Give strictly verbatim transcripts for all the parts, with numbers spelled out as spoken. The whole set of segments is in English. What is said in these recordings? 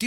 Do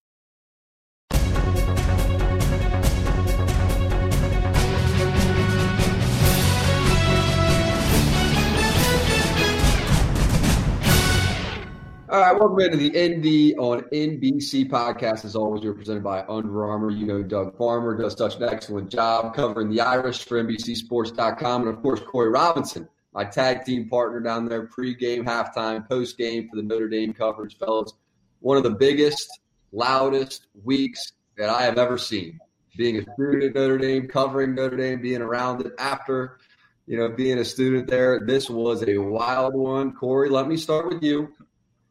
All right, welcome into the N D on N B C podcast. As always, we're presented by Under Armour. You know Doug Farmer does such an excellent job covering the Irish for N B C Sports dot com. And, of course, Corey Robinson, my tag team partner down there, pregame, halftime, postgame for the Notre Dame coverage. Fellas, one of the biggest, loudest weeks that I have ever seen. Being a student at Notre Dame, covering Notre Dame, being around it after, you know, being a student there. This was a wild one. Corey, let me start with you.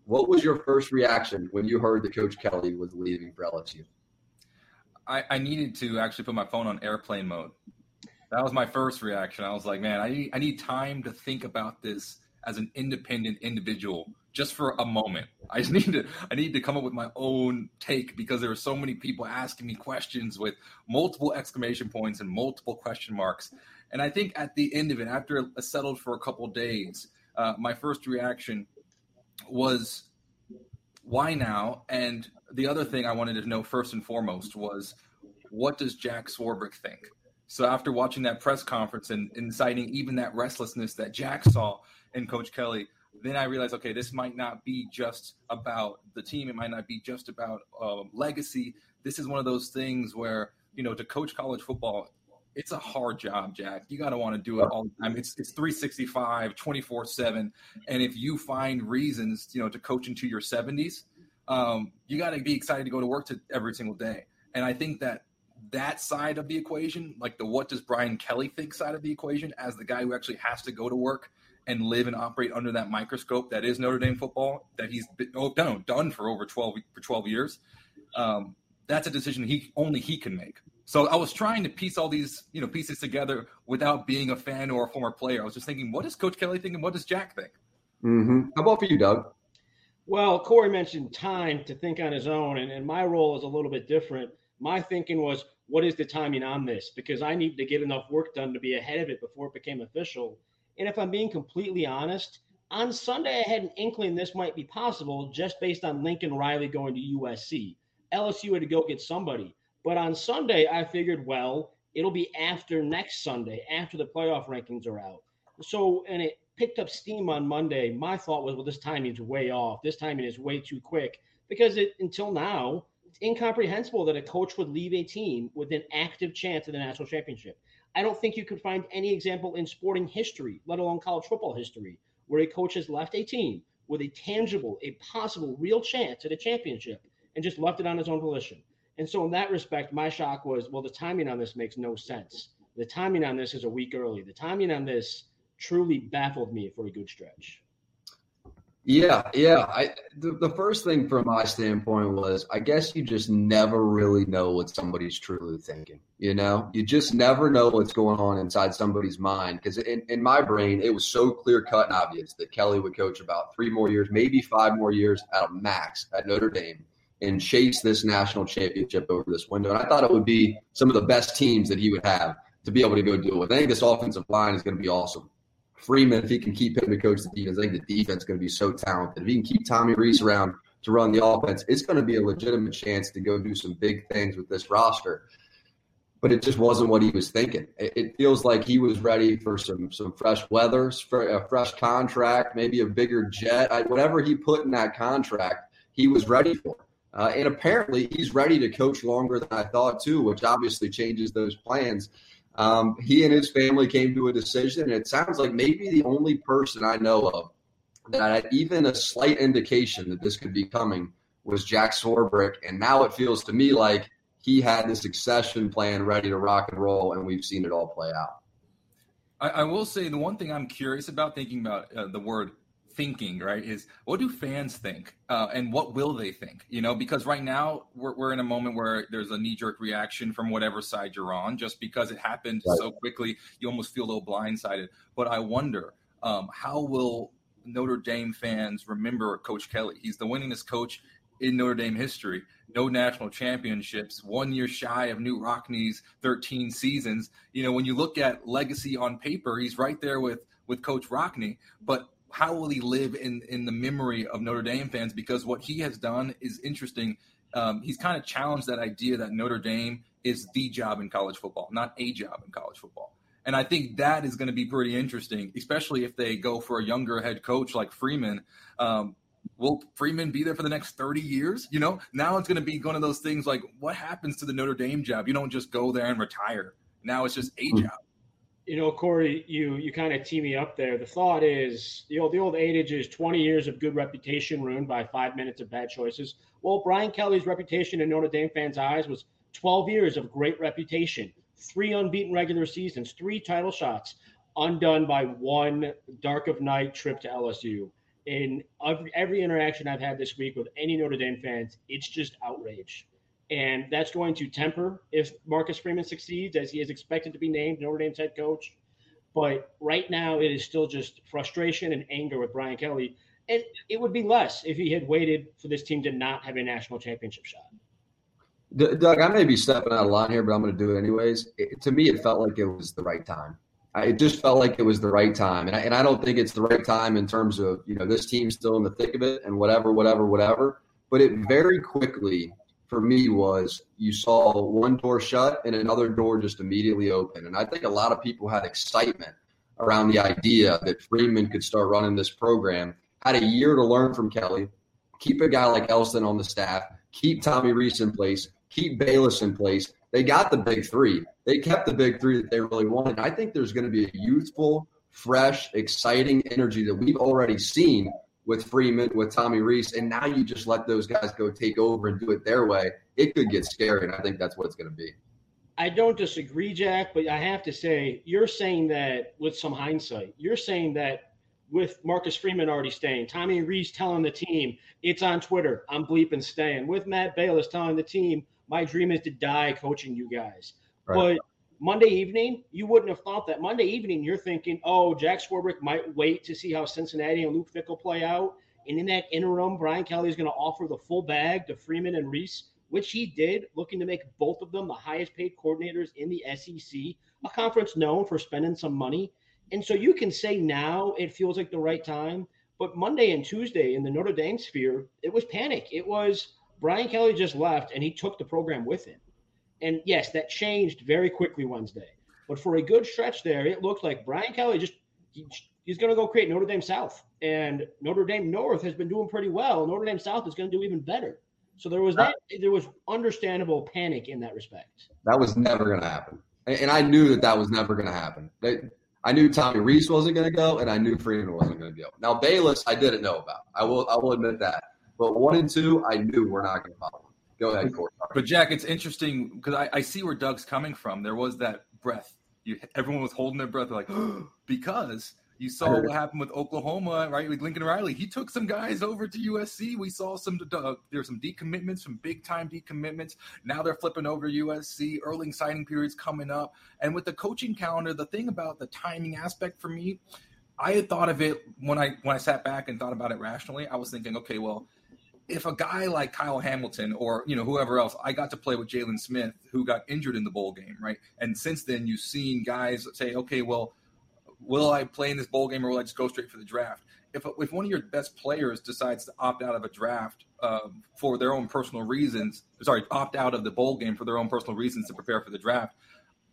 What was your first reaction when you heard that Coach Kelly was leaving for L S U? I, I needed to actually put my phone on airplane mode. That was my first reaction. I was like, man, I need, I need time to think about this as an independent individual just for a moment. I just need to I need to come up with my own take because there were so many people asking me questions with multiple exclamation points and multiple question marks. And I think at the end of it, after it settled for a couple of days, uh, my first reaction was why now? And the other thing I wanted to know first and foremost was, what does Jack Swarbrick think? So after watching that press conference and inciting even that restlessness that Jack saw in Coach Kelly, then I realized, okay, this might not be just about the team. It might not be just about uh, legacy. This is one of those things where, you know, to coach college football, it's a hard job, Jack. You got to want to do it all the time. It's it's three sixty-five, twenty-four seven. And if you find reasons, you know, to coach into your seventies, um, you got to be excited to go to work to every single day. And I think that that side of the equation, like the what does Brian Kelly think side of the equation, as the guy who actually has to go to work and live and operate under that microscope that is Notre Dame football, that he's been, oh, no, done for over twelve for twelve years, um, that's a decision he only he can make. So I was trying to piece all these, you know, pieces together without being a fan or a former player. I was just thinking, what does Coach Kelly think and what does Jack think? Mm-hmm. How about for you, Doug? Well, Corey mentioned time to think on his own, and, and my role is a little bit different. My thinking was, what is the timing on this? Because I need to get enough work done to be ahead of it before it became official. And if I'm being completely honest, on Sunday I had an inkling this might be possible just based on Lincoln Riley going to U S C. L S U had to go get somebody. But on Sunday, I figured, well, it'll be after next Sunday, after the playoff rankings are out. So, and it picked up steam on Monday. My thought was, well, this timing's way off. This timing is way too quick because it, until now, it's incomprehensible that a coach would leave a team with an active chance at the national championship. I don't think you could find any example in sporting history, let alone college football history, where a coach has left a team with a tangible, a possible real chance at a championship and just left it on his own volition. And so in that respect, my shock was, well, the timing on this makes no sense. The timing on this is a week early. The timing on this truly baffled me for a good stretch. Yeah, yeah. I, the, the first thing from my standpoint was, I guess you just never really know what somebody's truly thinking. You know, you just never know what's going on inside somebody's mind. Because in, in my brain, it was so clear cut and obvious that Kelly would coach about three more years, maybe five more years at a max at Notre Dame, and chase this national championship over this window. And I thought it would be some of the best teams that he would have to be able to go do it with. I think this offensive line is going to be awesome. Freeman, if he can keep him to coach the defense, I think the defense is going to be so talented. If he can keep Tommy Rees around to run the offense, it's going to be a legitimate chance to go do some big things with this roster. But it just wasn't what he was thinking. It, it feels like he was ready for some some fresh weather, a fresh contract, maybe a bigger jet. I, whatever he put in that contract, he was ready for. Uh, and apparently he's ready to coach longer than I thought too, which obviously changes those plans. Um, he and his family came to a decision, and it sounds like maybe the only person I know of that had even a slight indication that this could be coming was Jack Swarbrick. And now it feels to me like he had this succession plan ready to rock and roll, and we've seen it all play out. I, I will say the one thing I'm curious about thinking about uh, the word thinking, right, is what do fans think uh, and what will they think? You know, because right now we're, we're in a moment where there's a knee-jerk reaction from whatever side you're on, just because it happened right. so quickly, you almost feel a little blindsided. But I wonder um, how will Notre Dame fans remember Coach Kelly? He's the winningest coach in Notre Dame history, no national championships, one year shy of Knute Rockne's thirteen seasons. You know, when you look at legacy on paper, he's right there with, with Coach Rockne, but how will he live in, in the memory of Notre Dame fans? Because what he has done is interesting. Um, he's kind of challenged that idea that Notre Dame is the job in college football, not a job in college football. And I think that is going to be pretty interesting, especially if they go for a younger head coach like Freeman. Um, Will Freeman be there for the next thirty years? You know, now it's going to be one of those things like, what happens to the Notre Dame job? You don't just go there and retire. Now it's just a job. You know, Corey, you you kind of tee me up there. The thought is, you know, the old adage is twenty years of good reputation ruined by five minutes of bad choices. Well, Brian Kelly's reputation in Notre Dame fans' eyes was twelve years of great reputation, three unbeaten regular seasons, three title shots, undone by one dark of night trip to L S U. In every interaction I've had this week with any Notre Dame fans, it's just outrage. And that's going to temper if Marcus Freeman succeeds, as he is expected to be named Notre Dame's head coach. But right now it is still just frustration and anger with Brian Kelly. And it would be less if he had waited for this team to not have a national championship shot. D- Doug, I may be stepping out of line here, but I'm going to do it anyways. It, to me, it felt like it was the right time. It just felt like it was the right time. And I, and I don't think it's the right time in terms of, you know, this team's still in the thick of it and whatever, whatever, whatever. But it very quickly, for me, was you saw one door shut and another door just immediately open. And I think a lot of people had excitement around the idea that Freeman could start running this program, had a year to learn from Kelly, keep a guy like Elston on the staff, keep Tommy Rees in place, keep Bayless in place. They got the big three. They kept the big three that they really wanted. I think there's going to be a youthful, fresh, exciting energy that we've already seen with Freeman, with Tommy Rees, and now you just let those guys go take over and do it their way. It could get scary, and I think that's what it's going to be. I don't disagree, Jack, but I have to say, you're saying that with some hindsight. You're saying that with Marcus Freeman already staying, Tommy Rees telling the team, it's on Twitter, I'm bleeping staying, with Matt Bayless telling the team, my dream is to die coaching you guys. Right. But Monday evening, you wouldn't have thought that. Monday evening, you're thinking, oh, Jack Swarbrick might wait to see how Cincinnati and Luke Fickell play out. And in that interim, Brian Kelly is going to offer the full bag to Freeman and Rees, which he did, looking to make both of them the highest paid coordinators in the S E C, a conference known for spending some money. And so you can say now it feels like the right time. But Monday and Tuesday in the Notre Dame sphere, it was panic. It was Brian Kelly just left, and he took the program with him. And, yes, that changed very quickly Wednesday. But for a good stretch there, it looked like Brian Kelly just he, – he's going to go create Notre Dame South. And Notre Dame North has been doing pretty well. Notre Dame South is going to do even better. So there was that, that – there was understandable panic in that respect. That was never going to happen. And I knew that that was never going to happen. They, I knew Tommy Rees wasn't going to go, and I knew Freeman wasn't going to go. Now, Bayless, I didn't know about. I will, I will admit that. But one and two, I knew we're not going to follow. Go ahead, Corey. But, Jack, it's interesting because I, I see where Doug's coming from. There was that breath. You, everyone was holding their breath. They're like, oh, because you saw what happened with Oklahoma, right, with Lincoln Riley. He took some guys over to U S C. We saw some uh, – there were some decommitments, some big-time decommitments. Now they're flipping over to U S C. Early signing period's coming up. And with the coaching calendar, the thing about the timing aspect for me, I had thought of it when I when I sat back and thought about it rationally. I was thinking, okay, well – if a guy like Kyle Hamilton or, you know, whoever else, I got to play with Jalen Smith, who got injured in the bowl game, right? And since then, you've seen guys say, okay, well, will I play in this bowl game or will I just go straight for the draft? If if one of your best players decides to opt out of a draft uh, for their own personal reasons, sorry, opt out of the bowl game for their own personal reasons to prepare for the draft,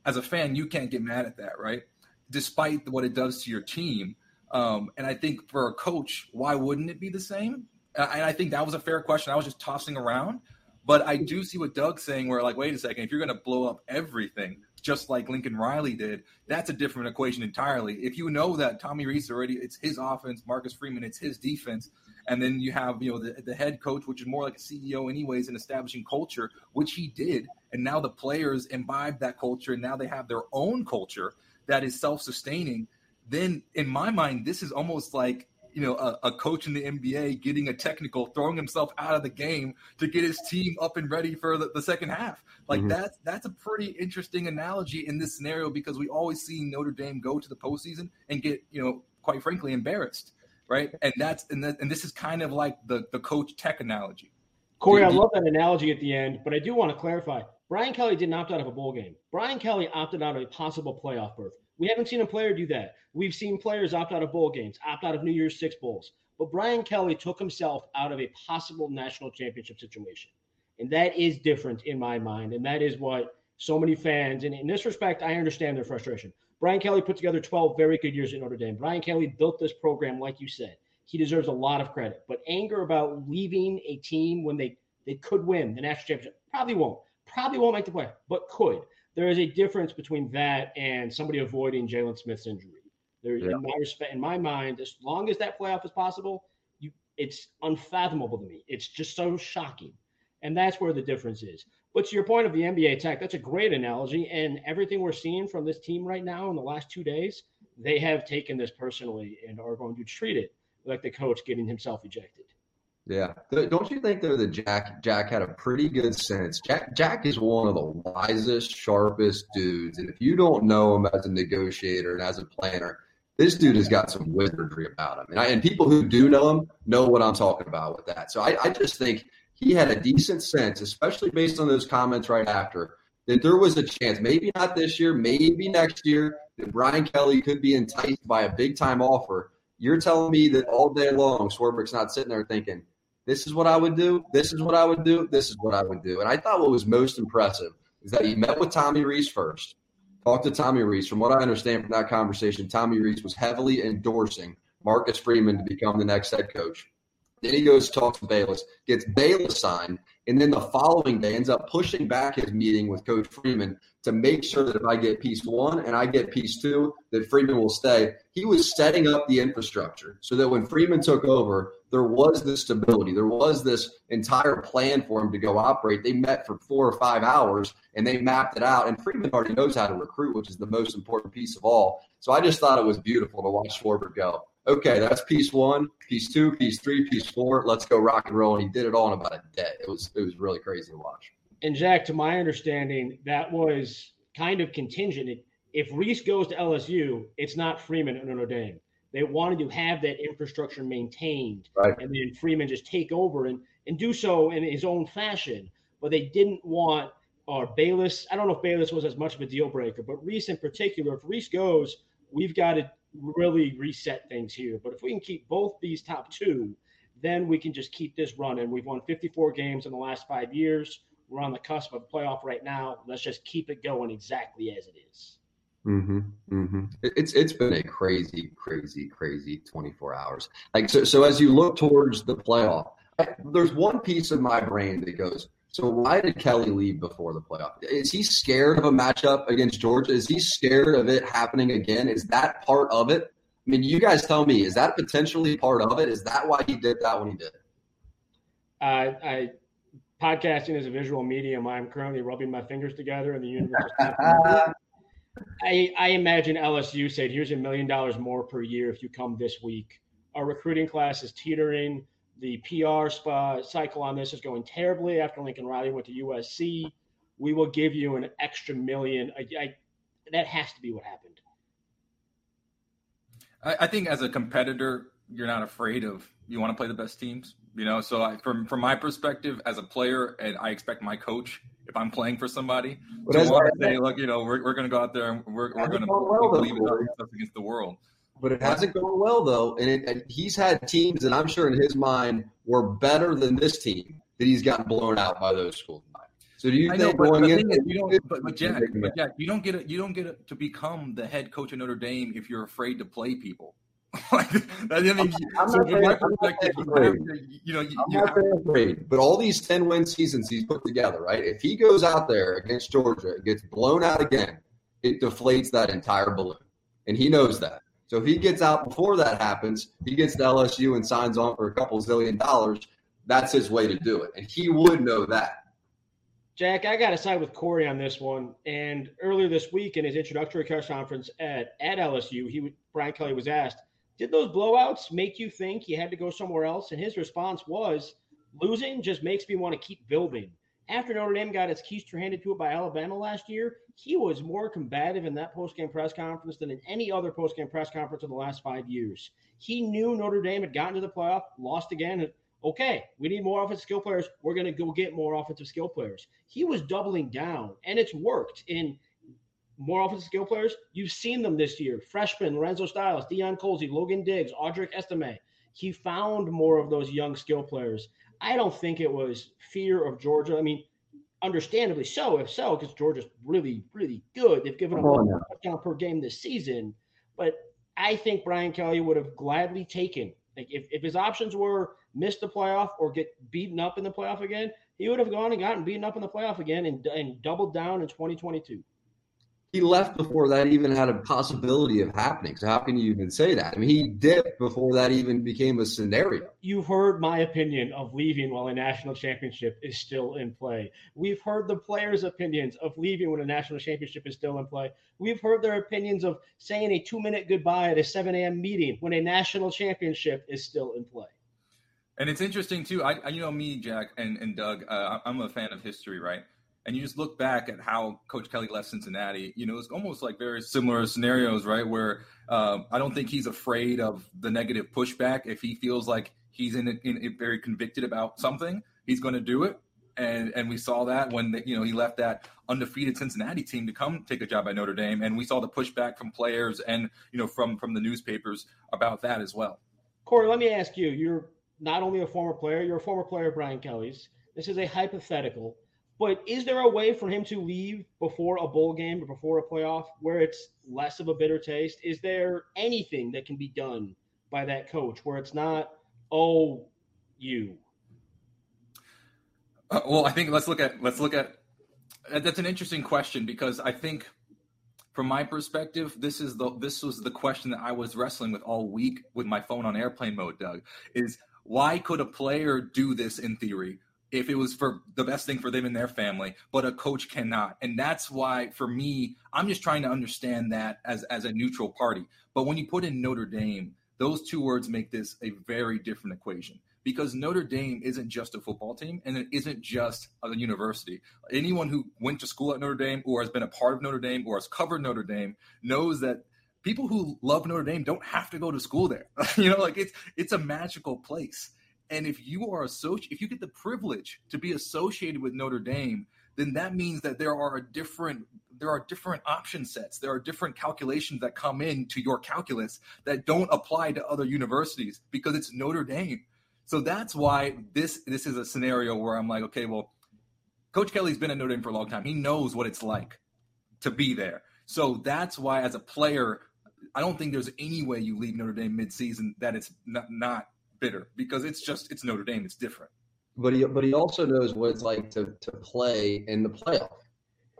as a fan, you can't get mad at that, right? Despite what it does to your team. Um, and I think for a coach, why wouldn't it be the same? And I think that was a fair question. I was just tossing around. But I do see what Doug's saying where, like, wait a second, if you're going to blow up everything just like Lincoln Riley did, that's a different equation entirely. If you know that Tommy Rees already, it's his offense, Marcus Freeman, it's his defense. And then you have, you know, the, the head coach, which is more like a C E O anyways, in establishing culture, which he did. And now the players imbibe that culture, and now they have their own culture that is self-sustaining. Then in my mind, this is almost like, you know, a, a coach in the N B A getting a technical, throwing himself out of the game to get his team up and ready for the, the second half. Like mm-hmm. that's, that's a pretty interesting analogy in this scenario, because we always see Notre Dame go to the postseason and get, you know, quite frankly, embarrassed. Right. And that's, and, that, and this is kind of like the, the coach tech analogy. Corey, I love that analogy at the end, but I do want to clarify. Brian Kelly didn't opt out of a bowl game. Brian Kelly opted out of a possible playoff berth. We haven't seen a player do that. We've seen players opt out of bowl games, opt out of New Year's Six bowls. But Brian Kelly took himself out of a possible national championship situation. And that is different in my mind. And that is what so many fans, and in this respect, I understand their frustration. Brian Kelly put together twelve very good years at Notre Dame. Brian Kelly built this program, like you said. He deserves a lot of credit. But anger about leaving a team when they, they could win the national championship, probably won't. Probably won't make the play, but could. There is a difference between that and somebody avoiding Jalen Smith's injury. There, yeah. in my respect, in my mind, as long as that playoff is possible, you, it's unfathomable to me. It's just so shocking, and that's where the difference is. But to your point of the N B A tech, that's a great analogy, and everything we're seeing from this team right now in the last two days, they have taken this personally and are going to treat it like the coach getting himself ejected. Yeah. Don't you think, though, that Jack Jack had a pretty good sense? Jack Jack is one of the wisest, sharpest dudes. And if you don't know him as a negotiator and as a planner, this dude has got some wizardry about him. And, I, and people who do know him know what I'm talking about with that. So I, I just think he had a decent sense, especially based on those comments right after, that there was a chance, maybe not this year, maybe next year, that Brian Kelly could be enticed by a big-time offer. You're telling me that all day long Swarbrick's not sitting there thinking, this is what I would do, this is what I would do, this is what I would do. And I thought what was most impressive is that he met with Tommy Rees first, talked to Tommy Rees. From what I understand from that conversation, Tommy Rees was heavily endorsing Marcus Freeman to become the next head coach. Then he goes to talk to Bayless, gets Bayless signed, and then the following day ends up pushing back his meeting with Coach Freeman to make sure that if I get piece one and I get piece two, that Freeman will stay. He was setting up the infrastructure so that when Freeman took over, there was this stability. There was this entire plan for him to go operate. They met for four or five hours, and they mapped it out. And Freeman already knows how to recruit, which is the most important piece of all. So I just thought it was beautiful to watch Swarbrick go, okay, that's piece one, piece two, piece three, piece four. Let's go rock and roll. And he did it all in about a day. It was it was really crazy to watch. And, Jack, to my understanding, that was kind of contingent. If Rees goes to L S U, it's not Freeman at Notre Dame. They wanted to have that infrastructure maintained, right, and then Freeman just take over and, and do so in his own fashion. But they didn't want uh, Bayless. I don't know if Bayless was as much of a deal breaker, but Rees in particular, if Rees goes, we've got to really reset things here. But if we can keep both these top two, then we can just keep this running. We've won fifty-four games in the last five years. We're on the cusp of the playoff right now. Let's just keep it going exactly as it is. Mm-hmm, mm-hmm. It's it's been a crazy, crazy, crazy twenty-four hours. Like so, so as you look towards the playoff, I, there's one piece of my brain that goes, so why did Kelly leave before the playoff? Is he scared of a matchup against Georgia? Is he scared of it happening again? Is that part of it? I mean, you guys tell me, is that potentially part of it? Is that why he did that when he did it? Uh, I podcasting is a visual medium. I'm currently rubbing my fingers together in the universe. I, I imagine L S U said, here's a million dollars more per year if you come this week. Our recruiting class is teetering. The P R spa cycle on this is going terribly after Lincoln Riley went to U S C. We will give you an extra million. I, I, that has to be what happened. I, I think as a competitor, you're not afraid of – you want to play the best teams. You know, so I, from from my perspective as a player, and I expect my coach, if I'm playing for somebody, to want to say, look, you know, we're we're going to go out there and we're we're going to believe in ourselves against the world. But it hasn't gone well, though, and, it, and he's had teams that I'm sure in his mind were better than this team that he's gotten blown out by those schools. So do you I think know, going in? Is, you don't, but, but Jack, but Jack, you don't get a, you don't get a, to become the head coach of Notre Dame if you're afraid to play people. Like, I mean, I'm so from my perspective, you know, you, you have afraid, but all these ten-win seasons he's put together, right? If he goes out there against Georgia, it gets blown out again, it deflates that entire balloon, and he knows that. So if he gets out before that happens, he gets to L S U and signs on for a couple zillion dollars, that's his way to do it, and he would know that. Jack, I got to side with Corey on this one. And earlier this week in his introductory press conference at, at L S U, he Brian Kelly was asked, did those blowouts make you think you had to go somewhere else? And his response was, losing just makes me want to keep building. After Notre Dame got its keister handed to it by Alabama last year, he was more combative in that postgame press conference than in any other postgame press conference in the last five years. He knew Notre Dame had gotten to the playoff, lost again. Okay, we need more offensive skill players. We're going to go get more offensive skill players. He was doubling down, and it's worked. In more offensive skill players, you've seen them this year. Freshmen, Lorenzo Styles, Deion Colsey, Logan Diggs, Audric Estime. He found more of those young skill players. I don't think it was fear of Georgia. I mean, understandably so, if so, because Georgia's really, really good. They've given up one touchdown per game this season. But I think Brian Kelly would have gladly taken – like if, if his options were miss the playoff or get beaten up in the playoff again, he would have gone and gotten beaten up in the playoff again and, and doubled down in twenty twenty-two. He left before that even had a possibility of happening. So how can you even say that? I mean, he dipped before that even became a scenario. You've heard my opinion of leaving while a national championship is still in play. We've heard the players' opinions of leaving when a national championship is still in play. We've heard their opinions of saying a two-minute goodbye at a seven a.m. meeting when a national championship is still in play. And it's interesting, too. I, I you know, me, Jack, and, and Doug, uh, I'm a fan of history, right? And you just look back at how Coach Kelly left Cincinnati. You know, it's almost like very similar scenarios, right, where uh, I don't think he's afraid of the negative pushback. If he feels like he's in, in, in very convicted about something, he's going to do it. And and we saw that when, the, you know, he left that undefeated Cincinnati team to come take a job at Notre Dame. And we saw the pushback from players and, you know, from, from the newspapers about that as well. Corey, let me ask you, you're not only a former player, you're a former player of Brian Kelly's. This is a hypothetical. But is there a way for him to leave before a bowl game or before a playoff where it's less of a bitter taste? Is there anything that can be done by that coach where it's not, oh, you? Uh, well, I think let's look at let's look at that's an interesting question, because I think from my perspective, this is the this was the question that I was wrestling with all week with my phone on airplane mode, Doug, is why could a player do this in theory if it was for the best thing for them and their family, but a coach cannot? And that's why, for me, I'm just trying to understand that as, as a neutral party. But when you put in Notre Dame, those two words make this a very different equation, because Notre Dame isn't just a football team and it isn't just a university. Anyone who went to school at Notre Dame or has been a part of Notre Dame or has covered Notre Dame knows that people who love Notre Dame don't have to go to school there. You know, like it's it's a magical place. And if you are associated, if you get the privilege to be associated with Notre Dame, then that means that there are a different there are different option sets. There are different calculations that come into your calculus that don't apply to other universities because it's Notre Dame. So that's why this this is a scenario where I'm like, okay, well, Coach Kelly's been at Notre Dame for a long time. He knows what it's like to be there. So that's why, as a player, I don't think there's any way you leave Notre Dame midseason that it's not, not bitter, because it's just it's Notre Dame. It's different. But he but he also knows what it's like to to play in the playoff.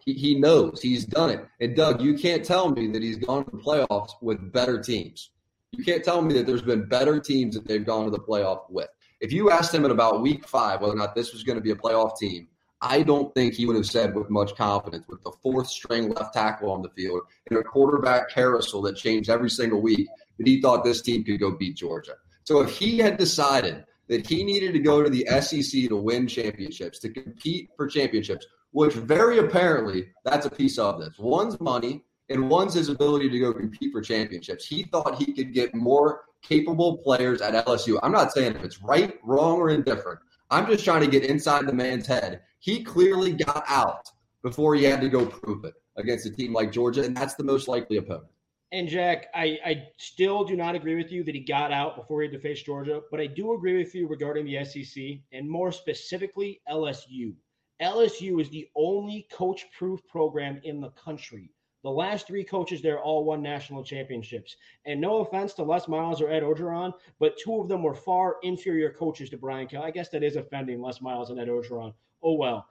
He, he knows. He's done it. And Doug, you can't tell me that he's gone to the playoffs with better teams. You can't tell me that there's been better teams that they've gone to the playoff with. If you asked him in about week five whether or not this was going to be a playoff team, I don't think he would have said with much confidence, with the fourth string left tackle on the field and a quarterback carousel that changed every single week, that he thought this team could go beat Georgia. So if he had decided that he needed to go to the S E C to win championships, to compete for championships, which very apparently that's a piece of this. One's money and one's his ability to go compete for championships. He thought he could get more capable players at L S U. I'm not saying if it's right, wrong, or indifferent. I'm just trying to get inside the man's head. He clearly got out before he had to go prove it against a team like Georgia, and that's the most likely opponent. And, Jack, I, I still do not agree with you that he got out before he had to face Georgia, but I do agree with you regarding the S E C and more specifically L S U. L S U is the only coach-proof program in the country. The last three coaches there all won national championships. And no offense to Les Miles or Ed Orgeron, but two of them were far inferior coaches to Brian Kelly. I guess that is offending Les Miles and Ed Orgeron. Oh, well.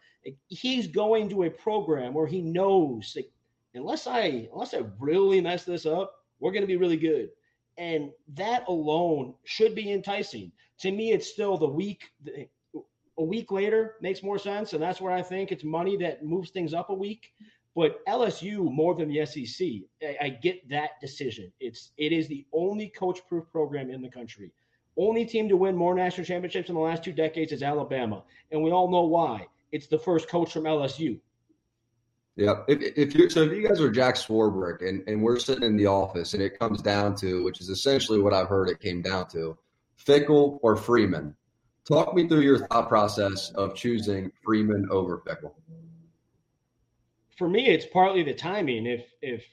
He's going to a program where he knows, like, unless I unless I really mess this up, we're going to be really good. And that alone should be enticing. To me, it's still the week a week later makes more sense, and that's where I think it's money that moves things up a week. But L S U more than the S E C, I, I get that decision. It's it is the only coach-proof program in the country. Only team to win more national championships in the last two decades is Alabama, and we all know why. It's the first coach from L S U. Yeah. If, if you're, so if you guys are Jack Swarbrick and, and we're sitting in the office and it comes down to, which is essentially what I've heard it came down to, Fickell or Freeman, talk me through your thought process of choosing Freeman over Fickell. For me, it's partly the timing. If if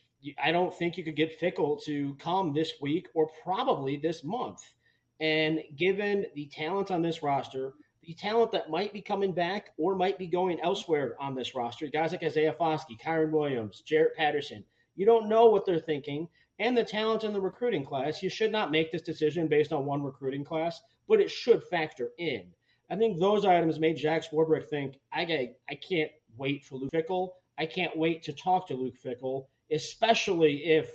I don't think you could get Fickell to come this week or probably this month. And given the talent on this roster, the talent that might be coming back or might be going elsewhere on this roster, guys like Isaiah Foskey, Kyren Williams, Jarrett Patterson, you don't know what they're thinking, and the talent in the recruiting class. You should not make this decision based on one recruiting class, but it should factor in. I think those items made Jack Swarbrick think, I, I can't wait for Luke Fickell. I can't wait to talk to Luke Fickell, especially if,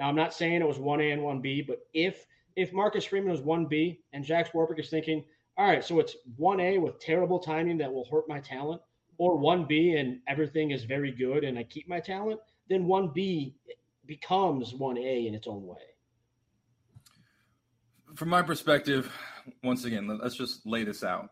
now I'm not saying it was one A and one B, but if if Marcus Freeman was one B and Jack Swarbrick is thinking, all right, so it's one A with terrible timing that will hurt my talent, or one B and everything is very good and I keep my talent, then one B becomes one A in its own way. From my perspective, once again, let's just lay this out.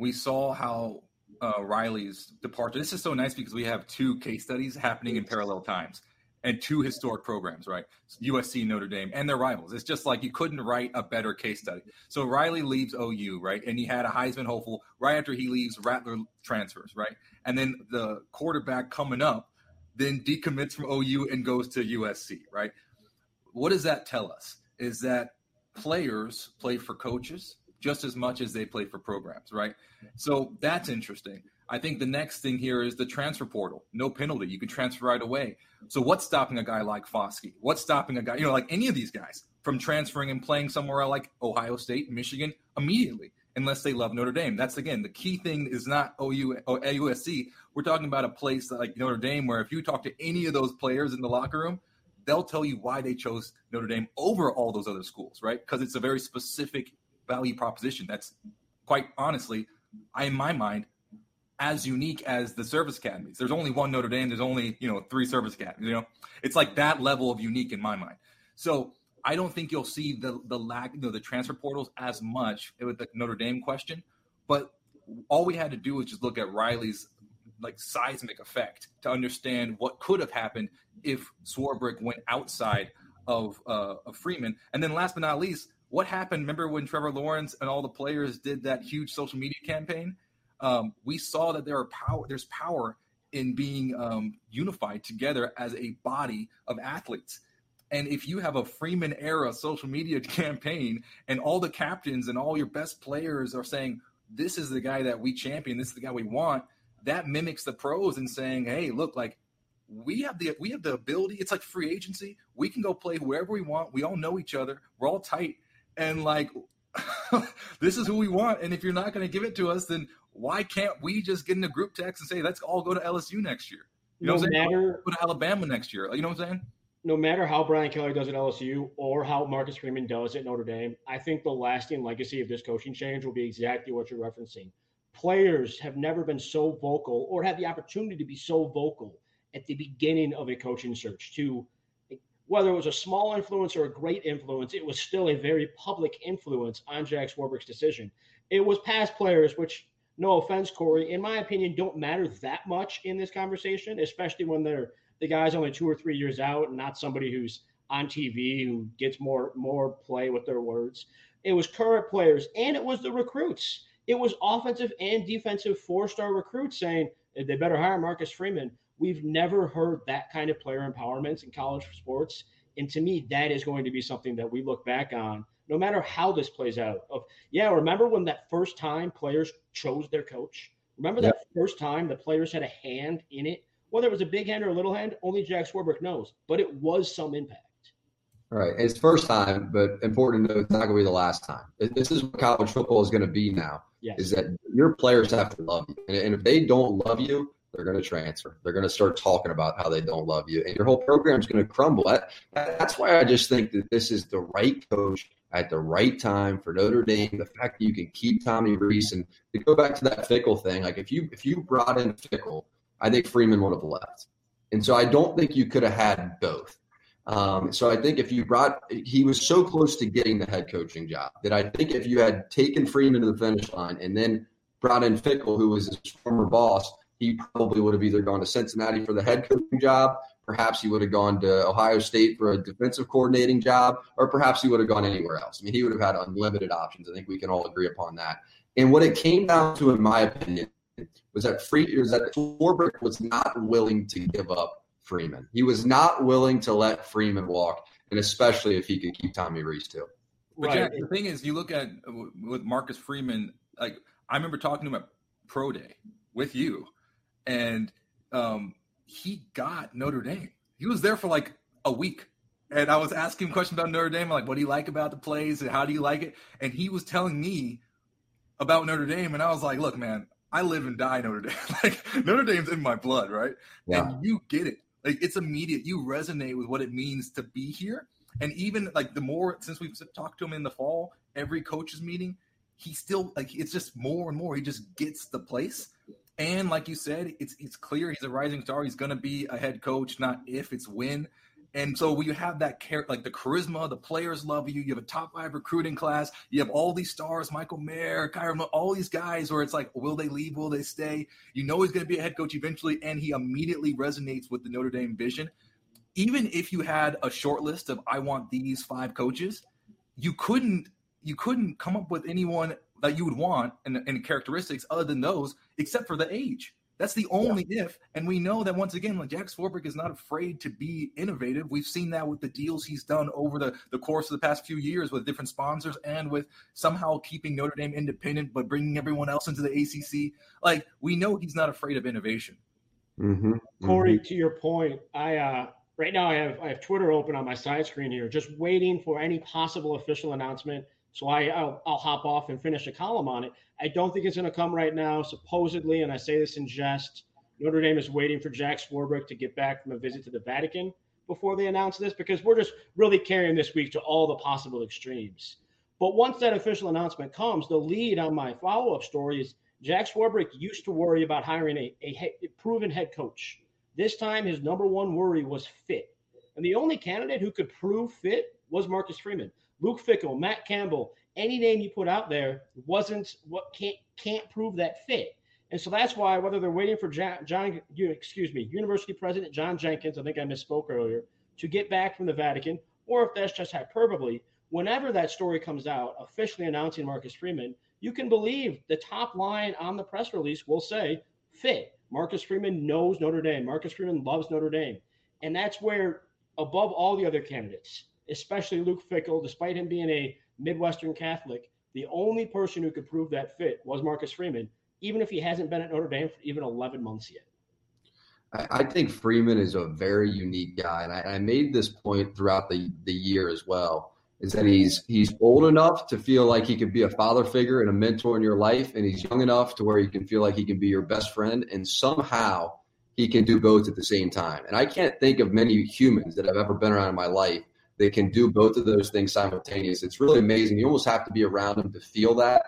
We saw how uh, Riley's departure – this is so nice because we have two case studies happening in parallel times and two historic programs, right? U S C, Notre Dame, and their rivals. It's just like you couldn't write a better case study. So Riley leaves O U, right? And he had a Heisman hopeful. Right after he leaves, Rattler transfers, right? And then the quarterback coming up then decommits from O U and goes to U S C, right? What does that tell us? Is that players play for coaches just as much as they play for programs, right? So that's interesting. I think the next thing here is the transfer portal. No penalty. You can transfer right away. So what's stopping a guy like Foskey? What's stopping a guy, you know, like any of these guys from transferring and playing somewhere like Ohio State, Michigan immediately, unless they love Notre Dame? That's, again, the key thing is not O U or U S C. We're talking about a place like Notre Dame where if you talk to any of those players in the locker room, they'll tell you why they chose Notre Dame over all those other schools, right? Because it's a very specific value proposition that's, quite honestly, I, in my mind, as unique as the service academies. There's only one Notre Dame. There's only, you know, three service academies, you know, it's like that level of unique in my mind. So I don't think you'll see the, the lack, you know, the transfer portals as much with the Notre Dame question, but all we had to do was just look at Riley's like seismic effect to understand what could have happened if Swarbrick went outside of, uh, of Freeman. And then last but not least, what happened? Remember when Trevor Lawrence and all the players did that huge social media campaign? Um, we saw that there are power. There's power in being um, unified together as a body of athletes. And if you have a Freeman era social media campaign and all the captains and all your best players are saying, this is the guy that we champion, this is the guy we want, that mimics the pros and saying, hey, look, like we have the, we have the ability. It's like free agency. We can go play wherever we want. We all know each other. We're all tight. And like, this is who we want. And if you're not going to give it to us, then why can't we just get in a group text and say, let's all go to L S U next year? You know what I'm saying? Matter, go to Alabama next year. You know what I'm saying? No matter how Brian Kelly does at L S U or how Marcus Freeman does at Notre Dame, I think the lasting legacy of this coaching change will be exactly what you're referencing. Players have never been so vocal or had the opportunity to be so vocal at the beginning of a coaching search to whether it was a small influence or a great influence, it was still a very public influence on Jack Swarbrick's decision. It was past players, which – no offense, Corey, in my opinion, don't matter that much in this conversation, especially when they're the guy's only two or three years out and not somebody who's on T V who gets more more play with their words. It was current players, and it was the recruits. It was offensive and defensive four-star recruits saying they better hire Marcus Freeman. We've never heard that kind of player empowerment in college sports, and to me, that is going to be something that we look back on no matter how this plays out. Of yeah, remember when that first time players chose their coach? Remember that yep. first time the players had a hand in it? whether it was a big hand or a little hand, only Jack Swarbrick knows, but it was some impact. All right. It's first time, but important to know, it's not going to be the last time. This is what college football is going to be now, yes. is that your players have to love you. And if they don't love you, they're going to transfer. They're going to start talking about how they don't love you. And your whole program is going to crumble. That, that's why I just think that this is the right coach at the right time for Notre Dame. The fact that you can keep Tommy Rees, and to go back to that Fickell thing, like if you if you brought in Fickell, I think Freeman would have left. And so I don't think you could have had both. Um, so I think if you brought – he was so close to getting the head coaching job that I think if you had taken Freeman to the finish line and then brought in Fickell, who was his former boss, he probably would have either gone to Cincinnati for the head coaching job, perhaps he would have gone to Ohio State for a defensive coordinating job, or perhaps he would have gone anywhere else. I mean, he would have had unlimited options. I think we can all agree upon that. And what it came down to, in my opinion, was that free, was that Swarbrick was not willing to give up Freeman. He was not willing to let Freeman walk, and especially if he could keep Tommy Rees too. But right. Jack, the thing is, you look at with Marcus Freeman. Like I remember talking to him at Pro Day with you, and um, he got Notre Dame. He was there for like a week, and I was asking him questions about Notre Dame, like what do you like about the plays and how do you like it, and he was telling me about Notre Dame, and I was like, look, man, I live and die Notre Dame. Like Notre Dame's in my blood, right? Yeah. And you get it. Like, it's immediate. You resonate with what it means to be here. And even, like, the more – since we've talked to him in the fall, every coaches meeting, he still – like, it's just more and more. He just gets the place. And like you said, it's it's clear he's a rising star. He's going to be a head coach, not if, it's when. And so when you have that – like, the charisma, the players love you. You have a top-five recruiting class. You have all these stars, Michael Mayer, Kyren, all these guys where it's like, will they leave? Will they stay? You know he's going to be a head coach eventually, and he immediately resonates with the Notre Dame vision. Even if you had a short list of I want these five coaches, you couldn't you couldn't come up with anyone that you would want and, and characteristics other than those except for the age. That's the only yeah. if. And we know that, once again, like Jack Swarbrick is not afraid to be innovative. We've seen that with the deals he's done over the, the course of the past few years with different sponsors and with somehow keeping Notre Dame independent but bringing everyone else into the A C C. Like, we know he's not afraid of innovation. Mm-hmm. Mm-hmm. Corey, to your point, I uh, right now I have I have Twitter open on my side screen here, just waiting for any possible official announcement. So I, I'll, I'll hop off and finish a column on it. I don't think it's going to come right now. Supposedly, and I say this in jest, Notre Dame is waiting for Jack Swarbrick to get back from a visit to the Vatican before they announce this, because we're just really carrying this week to all the possible extremes. But once that official announcement comes, the lead on my follow-up story is Jack Swarbrick used to worry about hiring a, a, head, a proven head coach. This time, his number one worry was fit. And the only candidate who could prove fit was Marcus Freeman. Luke Fickell, Matt Campbell, any name you put out there wasn't what can't can't prove that fit. And so that's why, whether they're waiting for John, John excuse me, University President John Jenkins, I think I misspoke earlier, to get back from the Vatican, or if that's just hyperbole, whenever that story comes out, officially announcing Marcus Freeman, you can believe the top line on the press release will say fit. Marcus Freeman knows Notre Dame. Marcus Freeman loves Notre Dame. And that's where, above all the other candidates, especially Luke Fickell, despite him being a Midwestern Catholic, the only person who could prove that fit was Marcus Freeman, even if he hasn't been at Notre Dame for even eleven months yet. I think Freeman is a very unique guy, and I, I made this point throughout the, the year as well, is that he's he's old enough to feel like he could be a father figure and a mentor in your life, and he's young enough to where you can feel like he can be your best friend, and somehow he can do both at the same time. And I can't think of many humans that I've ever been around in my life they can do both of those things simultaneously. It's really amazing. You almost have to be around him to feel that.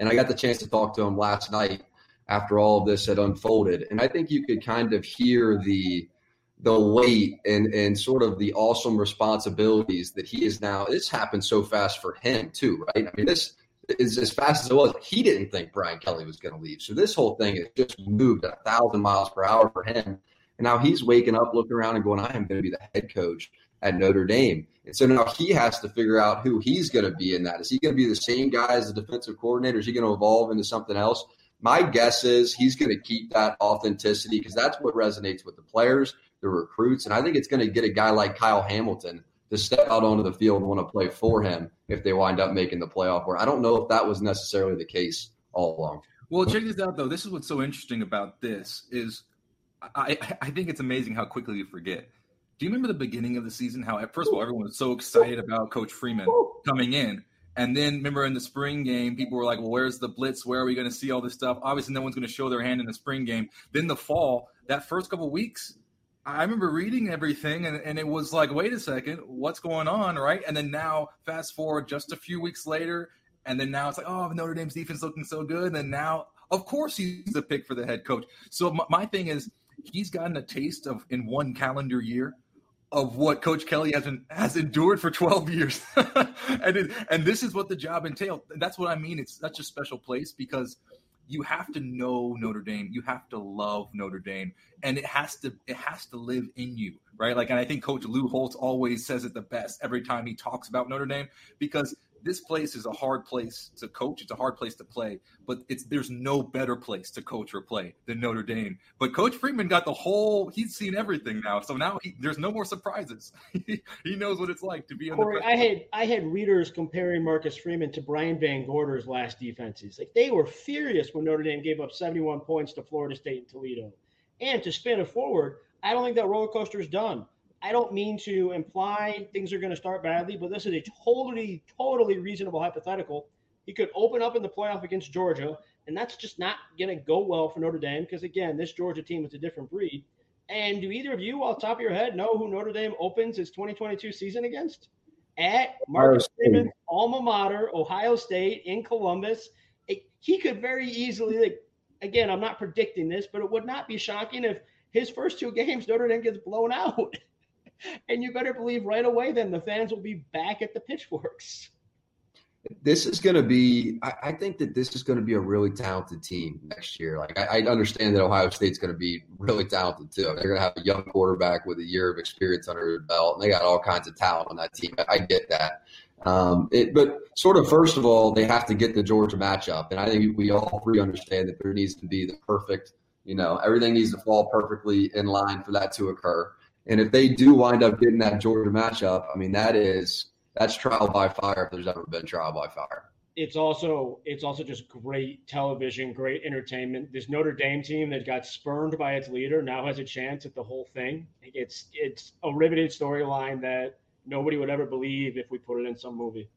And I got the chance to talk to him last night after all of this had unfolded. And I think you could kind of hear the the weight and, and sort of the awesome responsibilities that he is now. This happened so fast for him too, right? I mean, this is as fast as it was. He didn't think Brian Kelly was going to leave. So this whole thing has just moved a thousand miles per hour for him. And now he's waking up, looking around and going, I am going to be the head coach at Notre Dame. And so now he has to figure out who he's going to be in that. Is he going to be the same guy as the defensive coordinator? Is he going to evolve into something else? My guess is he's going to keep that authenticity because that's what resonates with the players, the recruits. And I think it's going to get a guy like Kyle Hamilton to step out onto the field and want to play for him if they wind up making the playoff. Where I don't know if that was necessarily the case all along. Well, check this out, though. This is what's so interesting about this is I, I think it's amazing how quickly you forget. Do you remember the beginning of the season? How, first of all, everyone was so excited about Coach Freeman coming in. And then, remember, in the spring game, people were like, well, where's the blitz? Where are we going to see all this stuff? Obviously, no one's going to show their hand in the spring game. Then the fall, that first couple of weeks, I remember reading everything, and, and it was like, wait a second, what's going on, right? And then now, fast forward just a few weeks later, and then now it's like, oh, Notre Dame's defense looking so good. And then now, of course, he's the pick for the head coach. So my, my thing is, he's gotten a taste of, in one calendar year, of what Coach Kelly has been, has endured for twelve years. and it, and this is what the job entailed. That's what I mean. It's such a special place because you have to know Notre Dame. You have to love Notre Dame, and it has to it has to live in you, right? Like, and I think Coach Lou Holtz always says it the best every time he talks about Notre Dame, because this place is a hard place to coach. It's a hard place to play, but it's there's no better place to coach or play than Notre Dame. But Coach Freeman got the whole – he's seen everything now. So now he, there's no more surprises. he knows what it's like to be under pressure. I had, I had readers comparing Marcus Freeman to Brian Van Gorder's last defenses. Like, they were furious when Notre Dame gave up seventy-one points to Florida State and Toledo. And to spin it forward, I don't think that roller coaster is done. I don't mean to imply things are going to start badly, but this is a totally, totally reasonable hypothetical. He could open up in the playoff against Georgia, and that's just not going to go well for Notre Dame because, again, this Georgia team is a different breed. And do either of you, off the top of your head, know who Notre Dame opens his twenty twenty-two season against? At Marcus Freeman's alma mater, Ohio State, in Columbus. It, he could very easily, like, again, I'm not predicting this, but it would not be shocking if his first two games Notre Dame gets blown out. And you better believe right away then the fans will be back at the pitchforks. This is going to be – I think that this is going to be a really talented team next year. Like, I, I understand that Ohio State's going to be really talented too. They're going to have a young quarterback with a year of experience under their belt, and they got all kinds of talent on that team. I, I get that. Um, it, but sort of first of all, they have to get the Georgia matchup, and I think we all three understand that there needs to be the perfect – you know, everything needs to fall perfectly in line for that to occur. And if they do wind up getting that Georgia matchup, I mean, that is that's trial by fire if there's ever been trial by fire. It's also it's also just great television, great entertainment. This Notre Dame team that got spurned by its leader now has a chance at the whole thing. It's it's a riveted storyline that nobody would ever believe if we put it in some movie.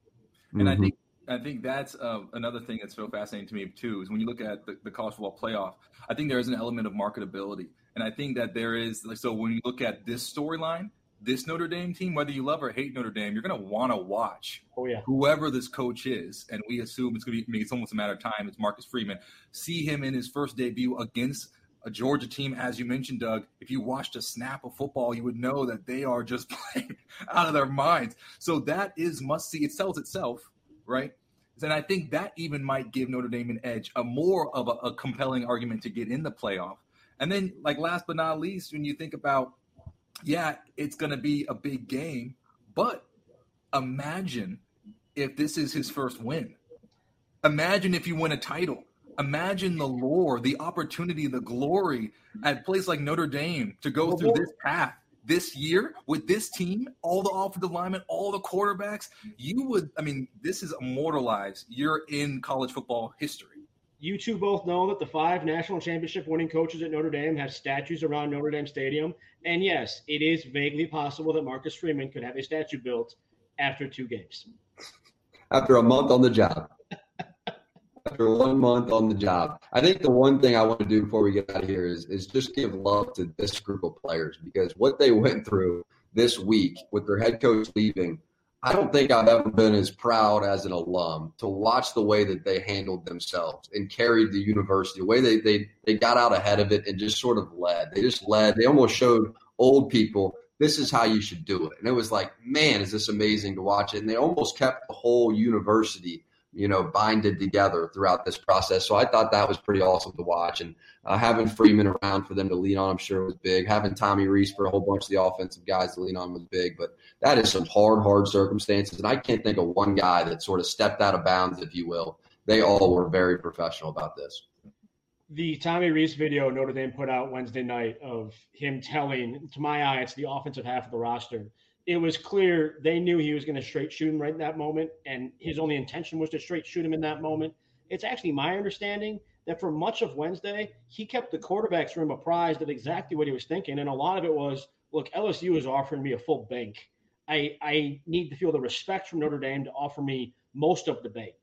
And mm-hmm. I think I think that's uh, another thing that's so fascinating to me too is when you look at the, the college football playoff. I think there is an element of marketability. And I think that there is – so when you look at this storyline, this Notre Dame team, whether you love or hate Notre Dame, you're going to want to watch oh, yeah. whoever this coach is. And we assume it's going to be – I mean, it's almost a matter of time. It's Marcus Freeman. See him in his first debut against a Georgia team, as you mentioned, Doug. If you watched a snap of football, you would know that they are just playing out of their minds. So that is must-see. It sells itself, right? And I think that even might give Notre Dame an edge, a more of a, a compelling argument to get in the playoff. And then, like, last but not least, when you think about, yeah, it's going to be a big game, but imagine if this is his first win. Imagine if you win a title. Imagine the lore, the opportunity, the glory at a place like Notre Dame to go through this path this year with this team, all the offensive linemen, all the quarterbacks. You would – I mean, this is immortalized. You're in college football history. You two both know that the five national championship winning coaches at Notre Dame have statues around Notre Dame Stadium. And yes, it is vaguely possible that Marcus Freeman could have a statue built after two games. After a month on the job. After one month on the job. I think the one thing I want to do before we get out of here is, is just give love to this group of players, because what they went through this week with their head coach leaving, I don't think I've ever been as proud as an alum to watch the way that they handled themselves and carried the university, the way they, they, they got out ahead of it and just sort of led. They just led. They almost showed old people, this is how you should do it. And it was like, man, is this amazing to watch it. And they almost kept the whole university, you know, binded together throughout this process. So I thought that was pretty awesome to watch. And uh, having Freeman around for them to lean on, I'm sure, was big. Having Tommy Rees for a whole bunch of the offensive guys to lean on was big. But that is some hard, hard circumstances. And I can't think of one guy that sort of stepped out of bounds, if you will. They all were very professional about this. The Tommy Rees video Notre Dame put out Wednesday night of him telling, to my eye, it's the offensive half of the roster. It was clear they knew he was going to straight shoot him right in that moment, and his only intention was to straight shoot him in that moment. It's actually my understanding that for much of Wednesday, he kept the quarterback's room apprised of exactly what he was thinking. And a lot of it was, look, L S U is offering me a full bank. I, I need to feel the respect from Notre Dame to offer me most of the bank.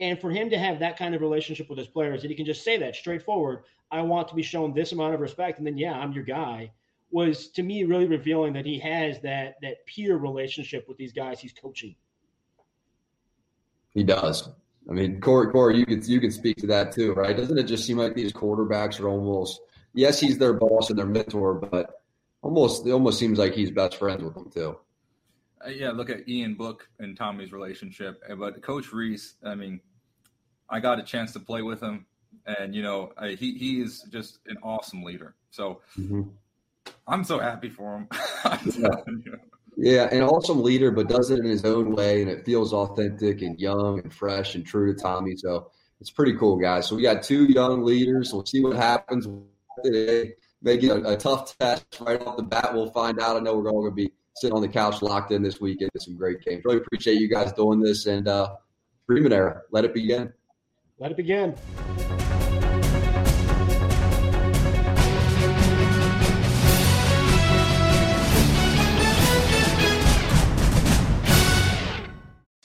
And for him to have that kind of relationship with his players, that he can just say that straightforward, I want to be shown this amount of respect, and then, yeah, I'm your guy, was to me really revealing that he has that that peer relationship with these guys he's coaching. He does. I mean, Corey, Corey, you can you can speak to that too, right? Doesn't it just seem like these quarterbacks are almost, yes, he's their boss and their mentor, but almost it almost seems like he's best friends with them too. Uh, yeah, look at Ian Book and Tommy's relationship, but Coach Rees, I mean, I got a chance to play with him, and you know, I, he he is just an awesome leader. So mm-hmm. I'm so happy for him. I'm yeah. telling you. Yeah, an awesome leader, but does it in his own way, and it feels authentic and young and fresh and true to Tommy. So it's pretty cool, guys. So we got two young leaders. We'll see what happens today. Maybe a, a tough test right off the bat. We'll find out. I know we're all going to be sitting on the couch locked in this weekend. It's some great games. Really appreciate you guys doing this. And uh, Freeman era, let it begin. Let it begin.